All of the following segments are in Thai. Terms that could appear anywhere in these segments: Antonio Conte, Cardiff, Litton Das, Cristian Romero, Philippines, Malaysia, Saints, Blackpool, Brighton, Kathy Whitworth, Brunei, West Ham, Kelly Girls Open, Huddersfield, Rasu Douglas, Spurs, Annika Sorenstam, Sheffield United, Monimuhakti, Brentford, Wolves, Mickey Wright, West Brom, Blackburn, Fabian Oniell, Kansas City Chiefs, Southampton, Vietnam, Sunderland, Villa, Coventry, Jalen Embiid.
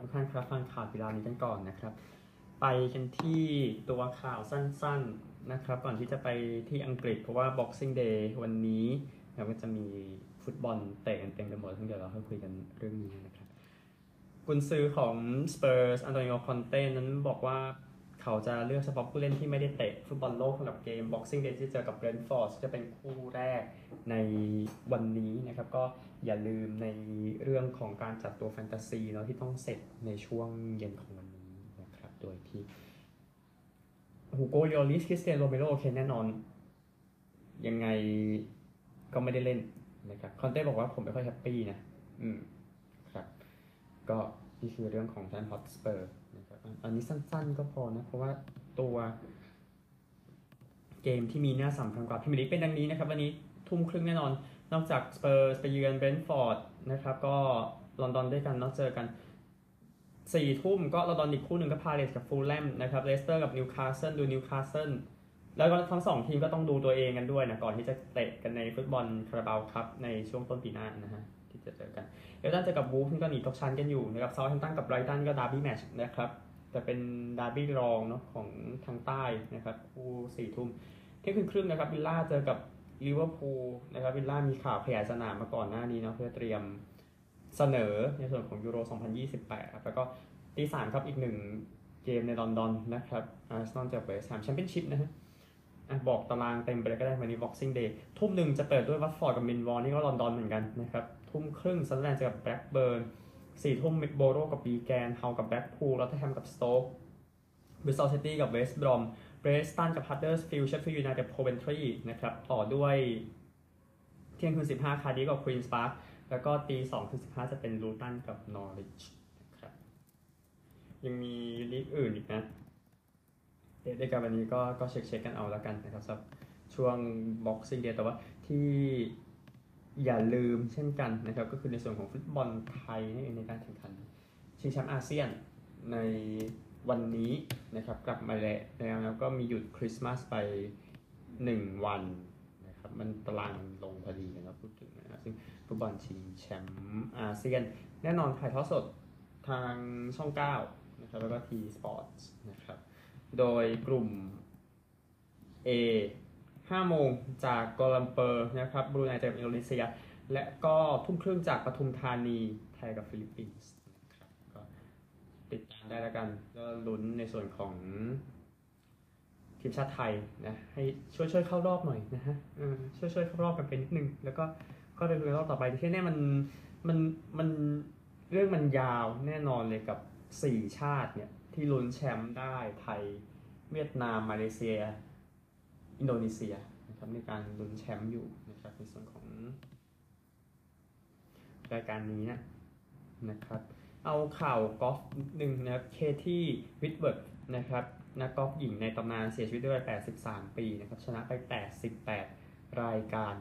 ทุกท่านครับฟังข่าวกีฬานี้กันก่อนนะครับไปกันที่ตัวข่าวสั้นๆนะครับก่อนที่จะไปที่อังกฤษเพราะว่า Boxing Day วันนี้เราก็จะมีฟุตบอลเตะกันเต็มไปหมดทั้งเดี๋ยวเราค่อยคุยกันเรื่องนี้นะครับกุนซือของ Spurs อันโตนิโอ คอนเต้นั้นบอกว่าเขาจะเลือกเฉพาะผู้เล่นที่ไม่ได้เตะฟุตบอลโลกสำหรับเกม Boxing Day ที่เจอกับ Brentford จะเป็นคู่แรกในวันนี้นะครับก็อย่าลืมในเรื่องของการจัดตัวแฟนตาซีเนาะที่ต้องเสร็จในช่วงเย็นของวันนี้นะครับโดยที่ฮูโกโยลิสคริสเตียนโรเมโรโอเคแน่นอนยังไงก็ไม่ได้เล่นนะครับคอนเต้บอกว่าผมไม่ค่อยแฮปปี้นะครับก็นี่คือเรื่องของแฟนฮอตสเปอร์นะครับอันนี้สั้นๆก็พอนะเพราะว่าตัวเกมที่มีหน้าสำคัญกว่าพรีเมียร์ลีกเป็นดังนี้นะครับวันนี้ทุ่มครึ่งแน่นอนนอกจากสเปอร์ไปเยือนเบรนท์ฟอร์ดนะครับก็ลอนดอนด้วยกันเจอกัน4 ทุ่มก็ลอนดอนอีกคู่หนึ่งก็พาเลทกับฟูลแลมนะครับเลสเตอร์กับนิวคาสเซิลดูนิวคาสเซิลแล้วก็ทั้ง2ทีมก็ต้องดูตัวเองกันด้วยนะก่อนที่จะเตะกันในฟุตบอลคาราบาวคัพในช่วงต้นปีหน้านะฮะที่จะเจอกันเอเวอร์ตันเจอกับวูลฟส์ก็หนีตกชั้นกันอยู่นะครับเซาท์แฮมป์ตันกับไบรตันก็ดาร์บี้แมตช์นะครับแต่เป็นดาร์บี้รองเนาะของทางใต้นะครับคู่4 ทุ่มเที่ยงคืนครึ่งนะครับวิลล่าเจอกับลิเวอร์พูลนะครับวิลล่ามีข่าวขยายสนามมาก่อนหน้านี้เนาะเพื่อเตรียมเสนอในส่วนของยูโร 2028 ครับแล้วก็ตี 3 ครับอีก1เกมในลอนดอนนะครับอาร์เซนอลเจอกับเวสต์แฮมแชมเปี้ยนชิพนะฮะบอกตารางเต็มไปเลยก็ได้วันนี้ Boxing Day 19:00 จะเปิดด้วยวัตฟอร์ดกับมินวอลนี่ก็ลอนดอนเหมือนกันนะครับ20:30 ซันเดอร์แลนด์เจอกับแบล็กเบิร์น 22:00 มิดโบโรกับบีแกนเฮากับแบล็กพูลแล้วก็แฮมกับสโต๊กบริสตอลซิตี้กับเวสต์บรอมเบรสตันกับฮัตเดอร์สฟิลด์เชฟฟิลด์ยูไนเต็ดกับโคเวนทรีนะครับต่อด้วยเที่ยงคืน 15 คาร์ดิฟกับควีนส์พาร์คแล้วก็ตี 2:15 จะเป็นลูตันกับนอริชนะครับยังมีลีกอื่นอีกนะเดี๋ยวกันวันนี้ก็เช็คกันเอาแล้วกันนะครับสำหรับช่วง Boxing Day แต่ว่าที่อย่าลืมเช่นกันนะครับก็คือในส่วนของฟุตบอลไทยในการแข่งขันชิงแชมป์อาเซียนในวันนี้นะครับกลับมาแล้วก็มีหยุดคริสต์มาสไป1วันนะครับมันตารางลงพอดีนะครับพูดถึงนะซึ่งฟุตบอลชิงแชมป์อาเซียนแน่นอนถ่ายทอดสดทางช่อง9นะครับแล้วก็ T Sports นะครับโดยกลุ่ม A 5 โมงจากกัวลัมเปอร์นะครับบรูไนเจอกับอินโดนีเซียและก็20:30จากปทุมธานีไทยกับฟิลิปปินส์นะครับก็ติดตามได้แล้วกันก็ลุ้นในส่วนของทีมชาติไทยนะให้ช่วยเข้ารอบหน่อยนะฮะช่วยเข้ารอบกันไปนิดนึงแล้วก็เดินรอบต่อไปที่แน่มันเรื่องมันยาวแน่นอนเลยกับ4ชาติเนี่ยที่ลุ้นแชมป์ได้ไทยเวียดนามมาเลเซียอินโดนีเซียนะครับในการลุ้นแชมป์อยู่นะครับในส่วนของรายการนี้นะครับเอาข่าวกอล์ฟหนึ่งนะครับเคที่วิทเวิร์ดนะครับนักกอล์ฟหญิงในตำนานเสียชีวิตด้วยวัย83 ปีนะครับชนะไป88 รายการ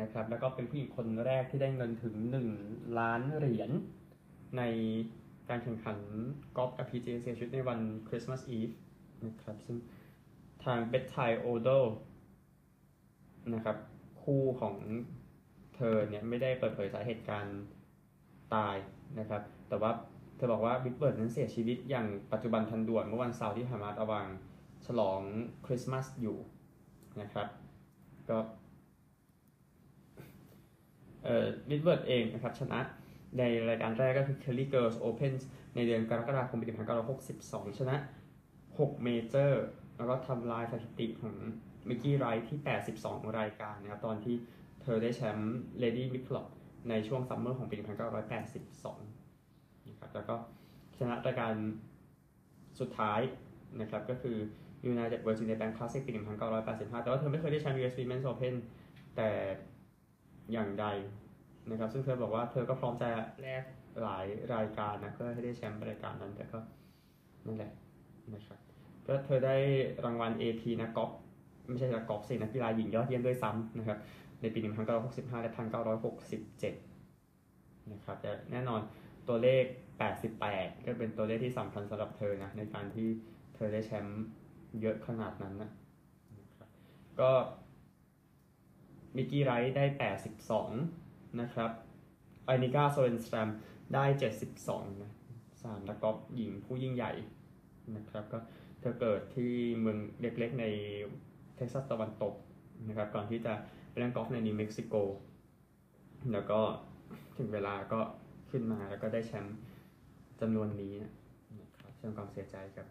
นะครับแล้วก็เป็นผู้หญิงคนแรกที่ได้เงินถึง$1 ล้านในการแข่งขันกอล์ฟ PGA เสียชีวิตในวันคริสต์มาสอีฟนะครับซึ่งทางเบทไทโอโดนะครับคู่ของเธอเนี่ยไม่ได้เปิดเผยสาเหตุการตายนะครับแต่ว่าเธอบอกว่าวิทเวิร์ดนั้นเสียชีวิตอย่างปัจจุบันทันด่วนเมื่อวันเสาร์ที่ผ่านมาระหว่างฉลองคริสต์มาสอยู่นะครับก็วิทเวิร์ดเองนะครับชนะในรายการแรกก็คือ Kelly Girls Open ในเดือนกรกฎาคมปี1962ชนะ6เมเจอร์แล้วก็ทำลายสถิติของมิกกี้ไรท์ที่82รายการนะครับตอนที่เธอได้แชมป์เลดี้มิคลอปในช่วงซัมเมอร์ของปี1982นะครับแล้วก็ชนะรายการสุดท้ายนะครับก็คือ United Virginia Bank Classic ปี1985แต่ว่าเธอไม่เคยได้แชมป์ US Women's Open แต่อย่างใดนะครับซึ่งเธอบอกว่าเธอก็พร้อมจะแลกหลายรายการนะเพื่อให้ได้แชมป์รายการนั้นแต่ก็นั่นแหละนะครับก็เธอได้รางวัล AP นักกอล์ฟไม่ใช่นักกอล์ฟสินักกีฬาหญิงยอดเยี่ยมด้วยซ้ำนะครับในปี1965และ1967นะครับแต่แน่นอนตัวเลข88ก็เป็นตัวเลขที่สำคัญสำหรับเธอนะในการที่เธอได้แชมป์เยอะขนาดนั้นนะครับก็มิกกี้ไรท์ได้82นะครับไอนิก้าโซเรนสแตรมได้72นะส 3นักกอล์ฟหญิงผู้ยิ่งใหญ่นะครับก็เธอเกิดที่เมืองเล็กๆในเท็กซัสตะวันตกนะครับก่อนที่จะไปเล่นกอล์ฟในนิวเม็กซิโกแล้วก็ถึงเวลาก็ขึ้นมาแล้วก็ได้แชมป์จำนวนนี้นะครับแสดงความเสียใจกับ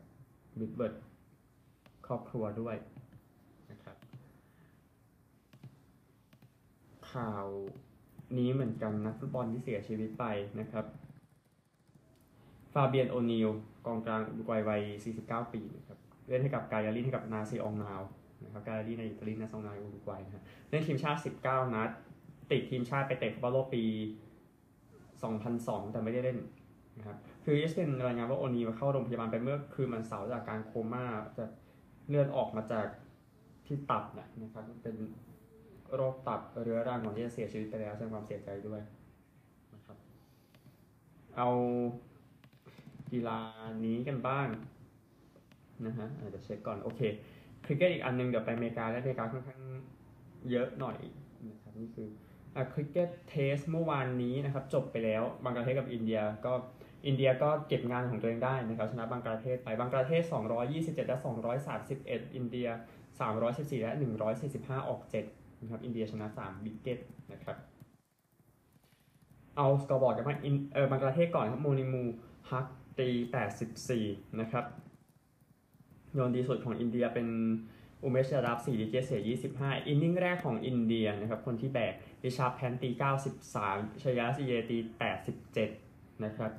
บิดเบิร์ดครอบครัวด้วยนะครับข่าวนี้เหมือนกันนักฟุตบอลที่เสียชีวิตไปนะครับฟาเบียน โอนิลกองกลางอุรุกวัยวัย49ปีนะครับเล่นให้กับกาญารีให้กับนาซีอองนาวนะครับกาญารีในอิตาลีนาซีอองนาวอุรุกวัยนะเล่นทีมชาติ19นัดติดทีมชาติไปเตะฟุตบอลโลกปี2002แต่ไม่ได้เล่นนะครับคือESPNเป็นรายงานว่าโอนิลเข้าโรงพยาบาลไปเมื่อคืนวันเสาร์จากอาการโคม่าจะเลือดออกมาจากที่ตับนะครับเป็นโรคตับเรื้อรังก่อนที่จะเสียชีวิตไปแล้วแสดงความเสียใจด้วยนะครับเอากีฬานี้กันบ้างนะฮะเดี๋ยวเช็คก่อนโอเคคริกเก็ตอีกอันนึงเดี๋ยวไปอเมริกาและอเมริกาค่อนข้างเยอะหน่อยนะครับนี่คือคริกเก็ตเทสเมื่อวานนี้นะครับจบไปแล้วบังกลาเทศกับอินเดียก็อินเดียก็เก็บงานของตัวเองได้นะครับชนะบังกลาเทศไปบังกลาเทศ227และ231อินเดีย314และ145ออก7นะครับอินเดียชนะ3วิกเก็ตนะครับเอาสกอร์บอร์ดกันมาบังกลาเทศก่อนครับโมนิมูฮักตี84นะครับโยนดีสุดของอินเดียเป็นอุเมชยาดับ4ดีเจเสีย25อินนิ่งแรกของอินเดียนะครับคนที่แบกดิชาแพนตี93ชยาซีเยตี87นะครับ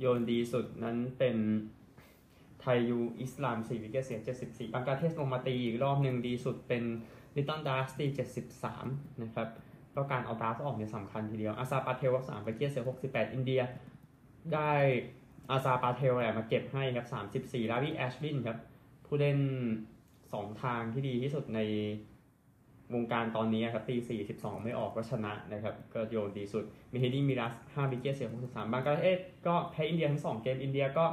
โยนดีสุดนั้นเป็นไทยูอิสลาม4วิกเก็ตเสีย74บังกลาเทศลงมาตีอีกรอบหนึ่งดีสุดเป็นลิตตันดาร์สตี73นะครับเพราะการเอาดาร์สออกเนี่ยสำคัญทีเดียวอาซาปาเทลกับ3วิกเก็ตเสีย68อินเดียได้อาซาปาเทลแหละมาเก็บให้ครับ34ลาวีแอชวินครับผู้เล่น2ทางที่ดีที่สุดในวงการตอนนี้ครับตี42ไม่ออกก็ชนะนะครับก็โยนดีสุดมิเฮดีมิรัส5วิกเก็ตเสีย63บังกลาเทศก็แพ้อินเดียทั้ง2เกมอินเดียก็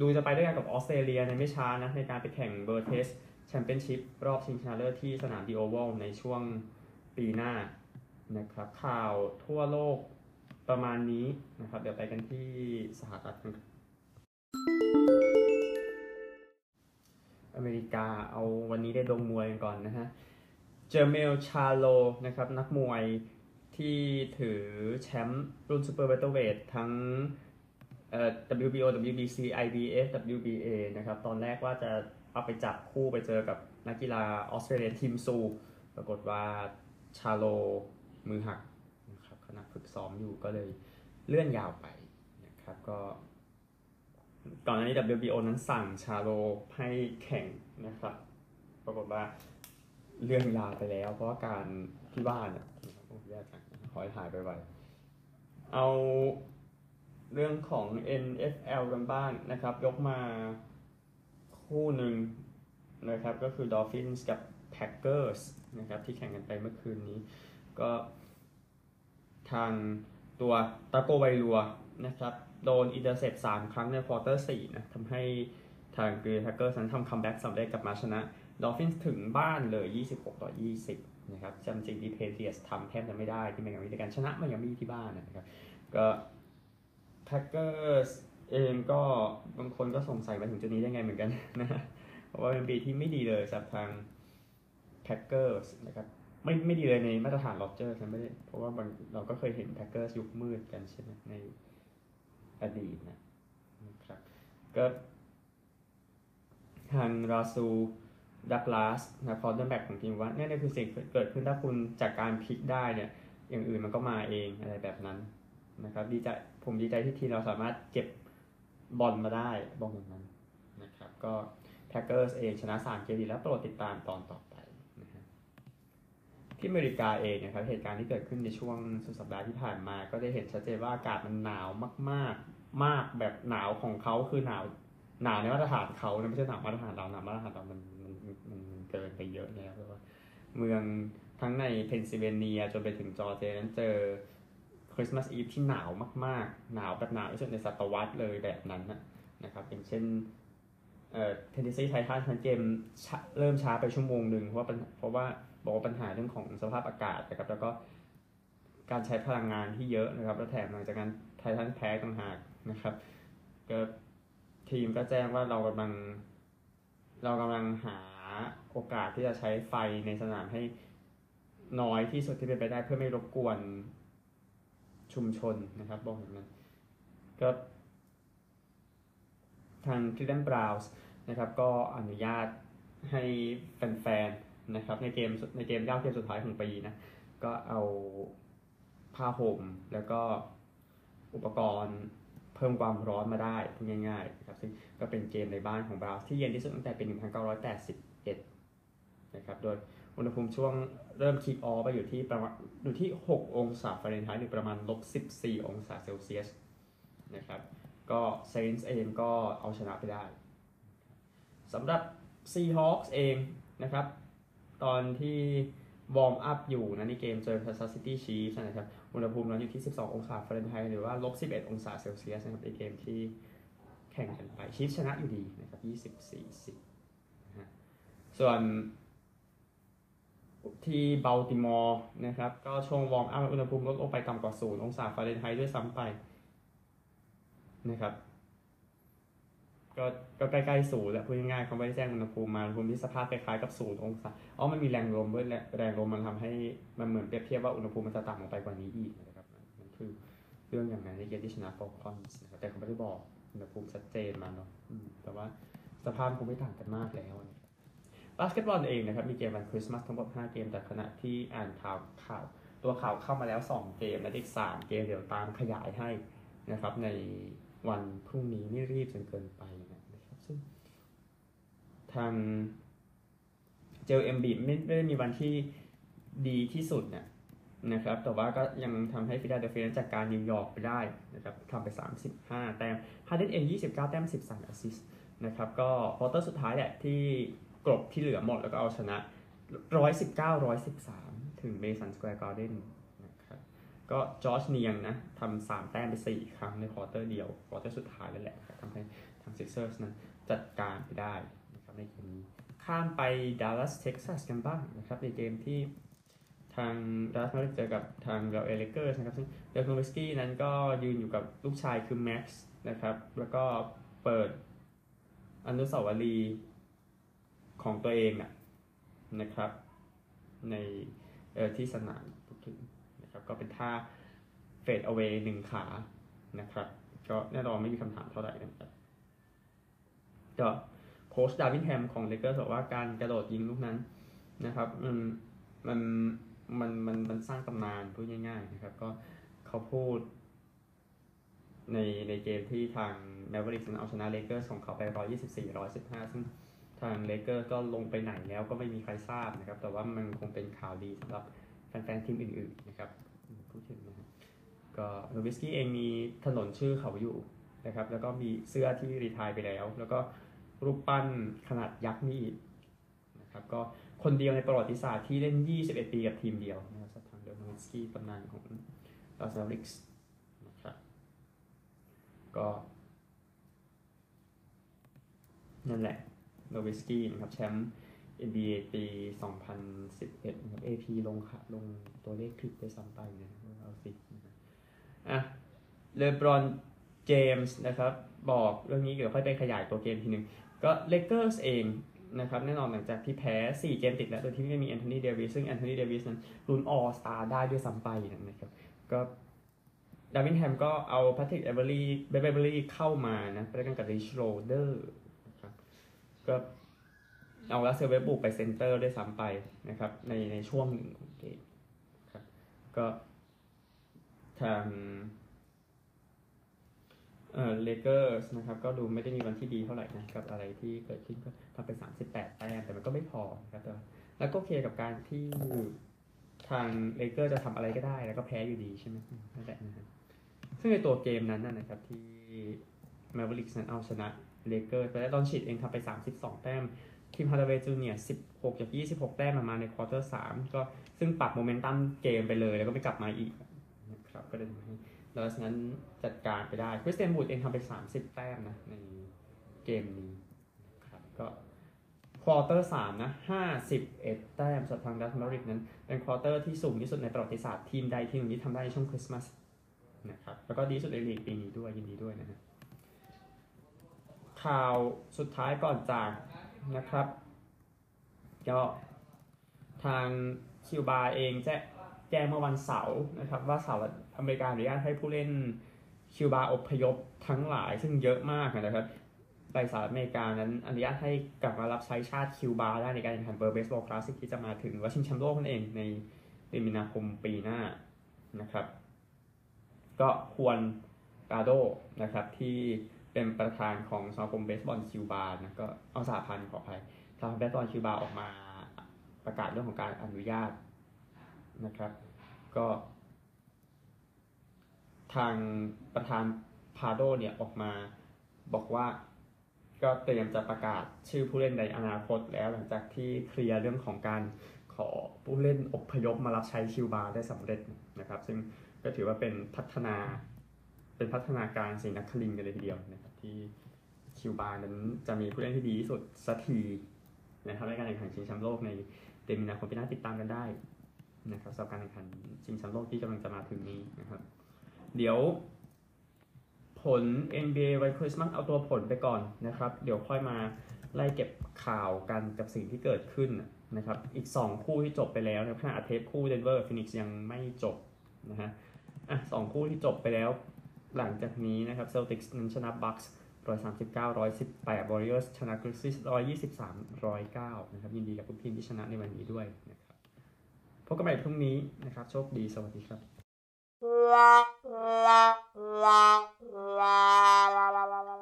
ดูจะไปด้วยกันกับออสเตรเลียในไม่ช้านะในการไปแข่งเบอร์เทสแชมเปี้ยนชิพรอบชิงชนะเลิศที่สนามดิโอวัลในช่วงปีหน้านะครับข่าวทั่วโลกประมาณนี้นะครับเดี๋ยวไปกันที่สหรัฐอเมริกาเอาวันนี้ได้ดงมวยกันก่อนนะฮะเจอร์เมลชาโลนะครับนักมวยที่ถือแชมป์รุ่นซูเปอร์เวลเตอร์เวททั้งWBO WBC IBF WBA นะครับตอนแรกว่าจะเอาไปจับคู่ไปเจอกับนักกีฬาออสเตรเลียทีมซูปรากฏว่าชาโลมือหักนะครับขณะฝึกซ้อมอยู่ก็เลยเลื่อนยาวไปนะครับก็ก่อนหน้านี้ WBO นั้นสั่งชาโลให้แข่งนะครับปรากฏว่าเลื่อนยาวไปแล้วเพราะว่าการที่บ้านเนี่ยโอ้ยจังหอยหายไปไวเอาเรื่องของ NFL กันบ้างนะครับยกมาคู่หนึ่งนะครับก็คือ Dolphins กับ Packers นะครับที่แข่งกันไปเมื่อคืนนี้ก็ทางตัวตาโกไวรัวนะครับโดนอินเตอร์เซป3ครั้งในควอเตอร์4นะทำให้ทางกรีน Packers นั้นทำคัมแบ็กสำเร็จกลับมาชนะ Dolphins ถึงบ้านเลย 26-20 นะครับจำจริงที่ Patriots ทำแทบจะไม่ได้ที่แมยามีในการชนะแมยามีที่บ้านนะครับก็Packers เองก็บางคนก็สงสัยมาถึงจุดนี้ได้ไงเหมือนกันนะเพราะว่าเป็นปีที่ไม่ดีเลยสำหรับทาง Packers นะครับไม่ดีเลยในมาตรฐาน Rodgers นะไม่ได้เพราะว่าเราก็เคยเห็น Packers ยุคมืดกันใช่ไหมในอดีตนะครับก็ทางราซูดักลาสนะคอร์เนอร์แบ็คของทีมว่านี่คือสิ่งเกิดขึ้นถ้าคุณจากการพลิกได้เนี่ยอย่างอื่นมันก็มาเองอะไรแบบนั้นนะครับดีใจผมดีใจที่ทีเราสามารถเก็บบอลมาได้บอลอย่างนั้นนะครับก็แพ็คเกอร์สเองชนะ3เกมดีแล้วโปรดติดตามตอนต่อไปนะฮะที่อเมริกาเองนะครับเหตุการณ์ที่เกิดขึ้นในช่วงสุดสัปดาห์ที่ผ่านมาก็ได้เห็นชัดเจนว่าอากาศมันหนาวมากๆมากแบบหนาวของเขาคือหนาวในมาตรฐานเขาไม่ใช่หนาวมาตรฐานเราหนาวมาตรฐานเรามันเกินไปเยอะแล้วเพราะว่าเมืองทั้งในเพนซิลเวเนียจนไปถึงจอร์เจียนั้นเจอคริสต์มาสอีฟที่หนาวมากๆหนาวแบบหนาวที่สุดในศตวรรษเลยแบบนั้นนะครับอย่างเช่นเทนเนสซีไททันทั้งเกมเริ่มช้าไปชั่วโมงหนึ่งเพราะว่าบอกว่าปัญหาเรื่องของสภาพอากาศนะครับแล้วก็การใช้พลังงานที่เยอะนะครับและแถมหลังจากนั้นไททันแพ้ต่างหากนะครับ ก็ทีมก็แจ้งว่าเรากำลังหาโอกาสที่จะใช้ไฟในสนามให้น้อยที่สุดที่เป็นไปได้เพื่อไม่รบกวนชุมชนนะครับบอกอย่างนั้นก็ทาง Cleveland Browns นะครับก็อนุญาตให้แฟนๆนะครับในเกม9เกมสุดท้ายของปีนะก็เอาผ้าห่มแล้วก็อุปกรณ์เพิ่มความร้อนมาได้ง่ายๆครับซึ่งก็เป็นเกมในบ้านของ Browns ที่เย็นที่สุดตั้งแต่ปี1981นะครับโดยอุณหภูมิช่วงเริ่มคิกออฟไปอยู่ที่6องศาฟาเรนไฮต์หรือประมาณ -14 องศาเซลเซียสนะครับก็ Saints เองก็เอาชนะไปได้สำหรับ Seahawks เองนะครับตอนที่วอร์มอัพอยู่นะในเกมเจอ Kansas City Chiefs นะครับอุณหภูมินั้นอยู่ที่12องศาฟาเรนไฮต์หรือว่า -11 องศาเซลเซียสนะครับในเกมที่แข่งกันไป Chiefs ชนะอยู่ดีนะครับ 24-10 นะฮะส่วนที่บัลติมอร์นะครับก็ช่วงวอร์มอัพอุณหภูมิลดลงไปต่ำกว่า0องศาฟาเรนไฮต์ด้วยซ้ำไปนะครับก็ใกล้ๆศูนย์แหละพูดง่ายๆเขาไม่ได้แจ้งอุณหภูมิมาอุณหภูมิที่สภาพคล้ายๆกับศูนย์องศาอ๋อมันมีแรงลมด้วยแรงลมมันทำให้มันเหมือนเปรียบเทียบว่าอุณหภูมิมันจะต่ำลงไปกว่านี้อีกนะครับมันคือเรื่องอย่างนั้นในเกมที่ชนะฟอลคอนส์นะครับแต่เขาไม่ได้บอกอุณหภูมิชัดเจนมาเนาะแต่ว่าสภาพคงไม่ต่างกันมากแล้วบาสเกตบอลเองนะครับมีเกมวันคริสต์มาสทั้งหมด5เกมแต่ขณะที่อ่านข่าวตัวข่าวเข้ามาแล้ว2เกมและอีก3เกมเดี๋ยวตามขยายให้นะครับในวันพรุ่งนี้นี่รีบจนเกินไปนะครับซึ่งทางเจลเอ็มบีไม่ได้มีวันที่ดีที่สุดเนี่ยนะครับแต่ว่าก็ยังทำให้ฟิลาเดลเฟียจัดการนิวยอร์กไปได้นะครับทำไป35แต้มฮาร์เดนเอง29แต้ม13แอสซิสต์นะครับก็ควอเตอร์สุดท้ายแหละที่กลบที่เหลือหมดแล้วก็เอาชนะ119-113ถึงเมสันสแควร์การ์เด้นนะครับก็จอร์จเนียงนะทำ3แต้มไป4ครั้งในควอเตอร์เดียวควอเตอร์สุดท้ายนั่นแหละทำให้ทางซิกเซอร์สนั้นจัดการไปได้นะครับในเกมนี้ข้ามไปดัลลัสเท็กซัสกันบ้างนะครับในเกมที่ทางดัลลัสเจอกับทางเลอเลเกอร์นะครับซึ่งเลอโนวิสกี้นั้นก็ยืนอยู่กับลูกชายคือแม็กซ์นะครับแล้วก็เปิดอนุสาวรีย์ของตัวเองนะครับในที่สนามพูดถึงนะครับก็เป็นท่าเฟดเอาเวย์1ขานะครับก็แน่นอนไม่มีคำถามเท่าไหร่นะครับก็โค้ชดาวินแฮมของเลเกอร์บอกว่าการกระโดดยิงลูกนั้นนะครับมันสร้างตำนานพูดง่ายๆนะครับก็เขาพูดในเกมที่ทางแมเวอริกส์เอาชนะเลเกอร์ส่งเขาไป124-115ซึ่งทางเลเกอร์ก็ลงไปไหนแล้วก็ไม่มีใครทราบนะครับแต่ว่ามันคงเป็นข่าวดีสำหรับแฟนๆทีมอื่นๆนะครับพูดถึงนะครับก็โนวิสกี้เองมีถนนชื่อเขาอยู่นะครับแล้วก็มีเสื้อที่รีไทร์ไปแล้วแล้วก็รูปปั้นขนาดยักษ์นี่นะครับก็คนเดียวในประวัติศาสตร์ที่เล่น21ปีกับทีมเดียวนะครับสำหรับโนวิสกี้ตำนานของลอสแอนเจลิสนะครับก็นั่นแหละโนวิสกี้นะครับแชมป์ NBA ปี2011นะครับ AP ลงตัวเลขคลิปไปซ้ำไปนะเอาสิอ่ะเลบรอนเจมส์นะครับบอกเรื่องนี้เดี๋ยวค่อยไปขยายตัวเกมทีนึงก็เลเกอร์สเองนะครับแน่นอนหลังจากที่แพ้4เกมติดแล้วโดยที่ไม่มีแอนโทนีเดวิสซึ่งแอนโทนีเดวิสนั้นลุ้นออลสตาร์ได้ด้วยซ้ำไปนะครับก็ดาวินแฮมก็เอาแพทริกเอเวอร์ลี่เข้ามานะประกันกับริชโรเดอร์ก็เอาลาเซเวบุกไปเซ็นเตอร์ด้วยซ้ำไปนะครับในช่วงหนึ่งของเกมครับก็ทางเลเกอร์สนะครับก็ดูไม่ได้มีวันที่ดีเท่าไหร่นะครับอะไรที่เกิดขึ้นก็ทำไป38แต้มแต่มันก็ไม่พอครับแล้วก็โอเคกับการที่ทางเลเกอร์จะทำอะไรก็ได้แล้วก็แพ้อยู่ดีใช่ไหมนั่นแหละนะครับซึ่งในตัวเกมนั้นนะครับที่แมเวอริกส์นั้นเอาชนะเลเกอร์ไปแล้วดอนชิตเองทำไป32แต้มทีมฮาร์เวย์จูเนียร์16จาก26แต้มมาในควอเตอร์3ก็ซึ่งปรับโมเมนตัมเกมไปเลยแล้วก็ไม่กลับมาอีกนะครับก็ได้ทำให้ดัลลัสนั้นจัดการไปได้คริสเตียนวูดเองทำไป30แต้มนะในเกมนี้ครับก็ควอเตอร์3นะ51แต้มสำหรับทางดัลลัสแมวริคนั้นเป็นควอเตอร์ที่สูงที่สุดในประวัติศาสตร์ทีมใดทีมนี้ทำได้ในช่วงคริสต์มาสนะครับแล้วก็ดีสุดในลีกปีนี้ด้วยยินดีด้วยนะ ข่าวสุดท้ายก่อนจากนะครับก็ทางคิวบาเองแจ้งเมื่อวันเสาร์นะครับว่าสหรัฐอเมริกาอนุญาตให้ผู้เล่นคิวบาอพยพทั้งหลายซึ่งเยอะมากนะครับในสหรัฐอเมริกานั้นอนุญาตให้กลับมารับใช้ชาติคิวบาได้ในการแข่งขันเบสบอลคลาสสิกที่จะมาถึงและชิงแชมป์โลกนั่นเองในเดือนมีนาคมปีหน้านะครับก็ควรกาโดนะครับที่เป็นประธานของสมาคมเบสบอลคิวบานะก็เอาสหพันธ์ขออภัยสหพันธ์เบสบอลคิวบาออกมาประกาศเรื่องของการอนุญาตนะครับก็ทางประธานพาโดเนี่ยออกมาบอกว่าก็เตรียมจะประกาศชื่อผู้เล่นในอนาคตแล้วหลังจากที่เคลียร์เรื่องของการขอผู้เล่นอพยพมารับใช้คิวบาได้สำเร็จนะครับซึ่งก็ถือว่าเป็นพัฒนาการศรีนครินทร์กันเลยทีเดียวนะครับที่คิวบานั้นจะมีผู้เล่นที่ดีที่สุดสักทีนะครับในการแข่งขันชิงแชมป์โลกในเดือนมีนาคมปีหน้าติดตามกันได้นะครับสำหรับการแข่งขันชิงแชมป์โลกที่กำลังจะมาถึงนี้นะครับเดี๋ยวผล NBA ไว้คริสต์มาสเอาตัวผลไปก่อนนะครับเดี๋ยวค่อยมาไล่เก็บข่าวกันกับสิ่งที่เกิดขึ้นนะครับอีก2คู่ที่จบไปแล้วนะขณะเทปคู่เดนเวอร์กับฟีนิกซ์ยังไม่จบนะฮะ2คู่ที่จบไปแล้วหลังจากนี้นะครับเซลติกส์นั้นชนะบัคส์139-118 Warriors ชนะกริซซี่123-109นะครับยินดีกับทุกทีมที่ชนะในวันนี้ด้วยนะครับพบกันใหม่พรุ่งนี้นะครับโชคดีสวัสดีครับ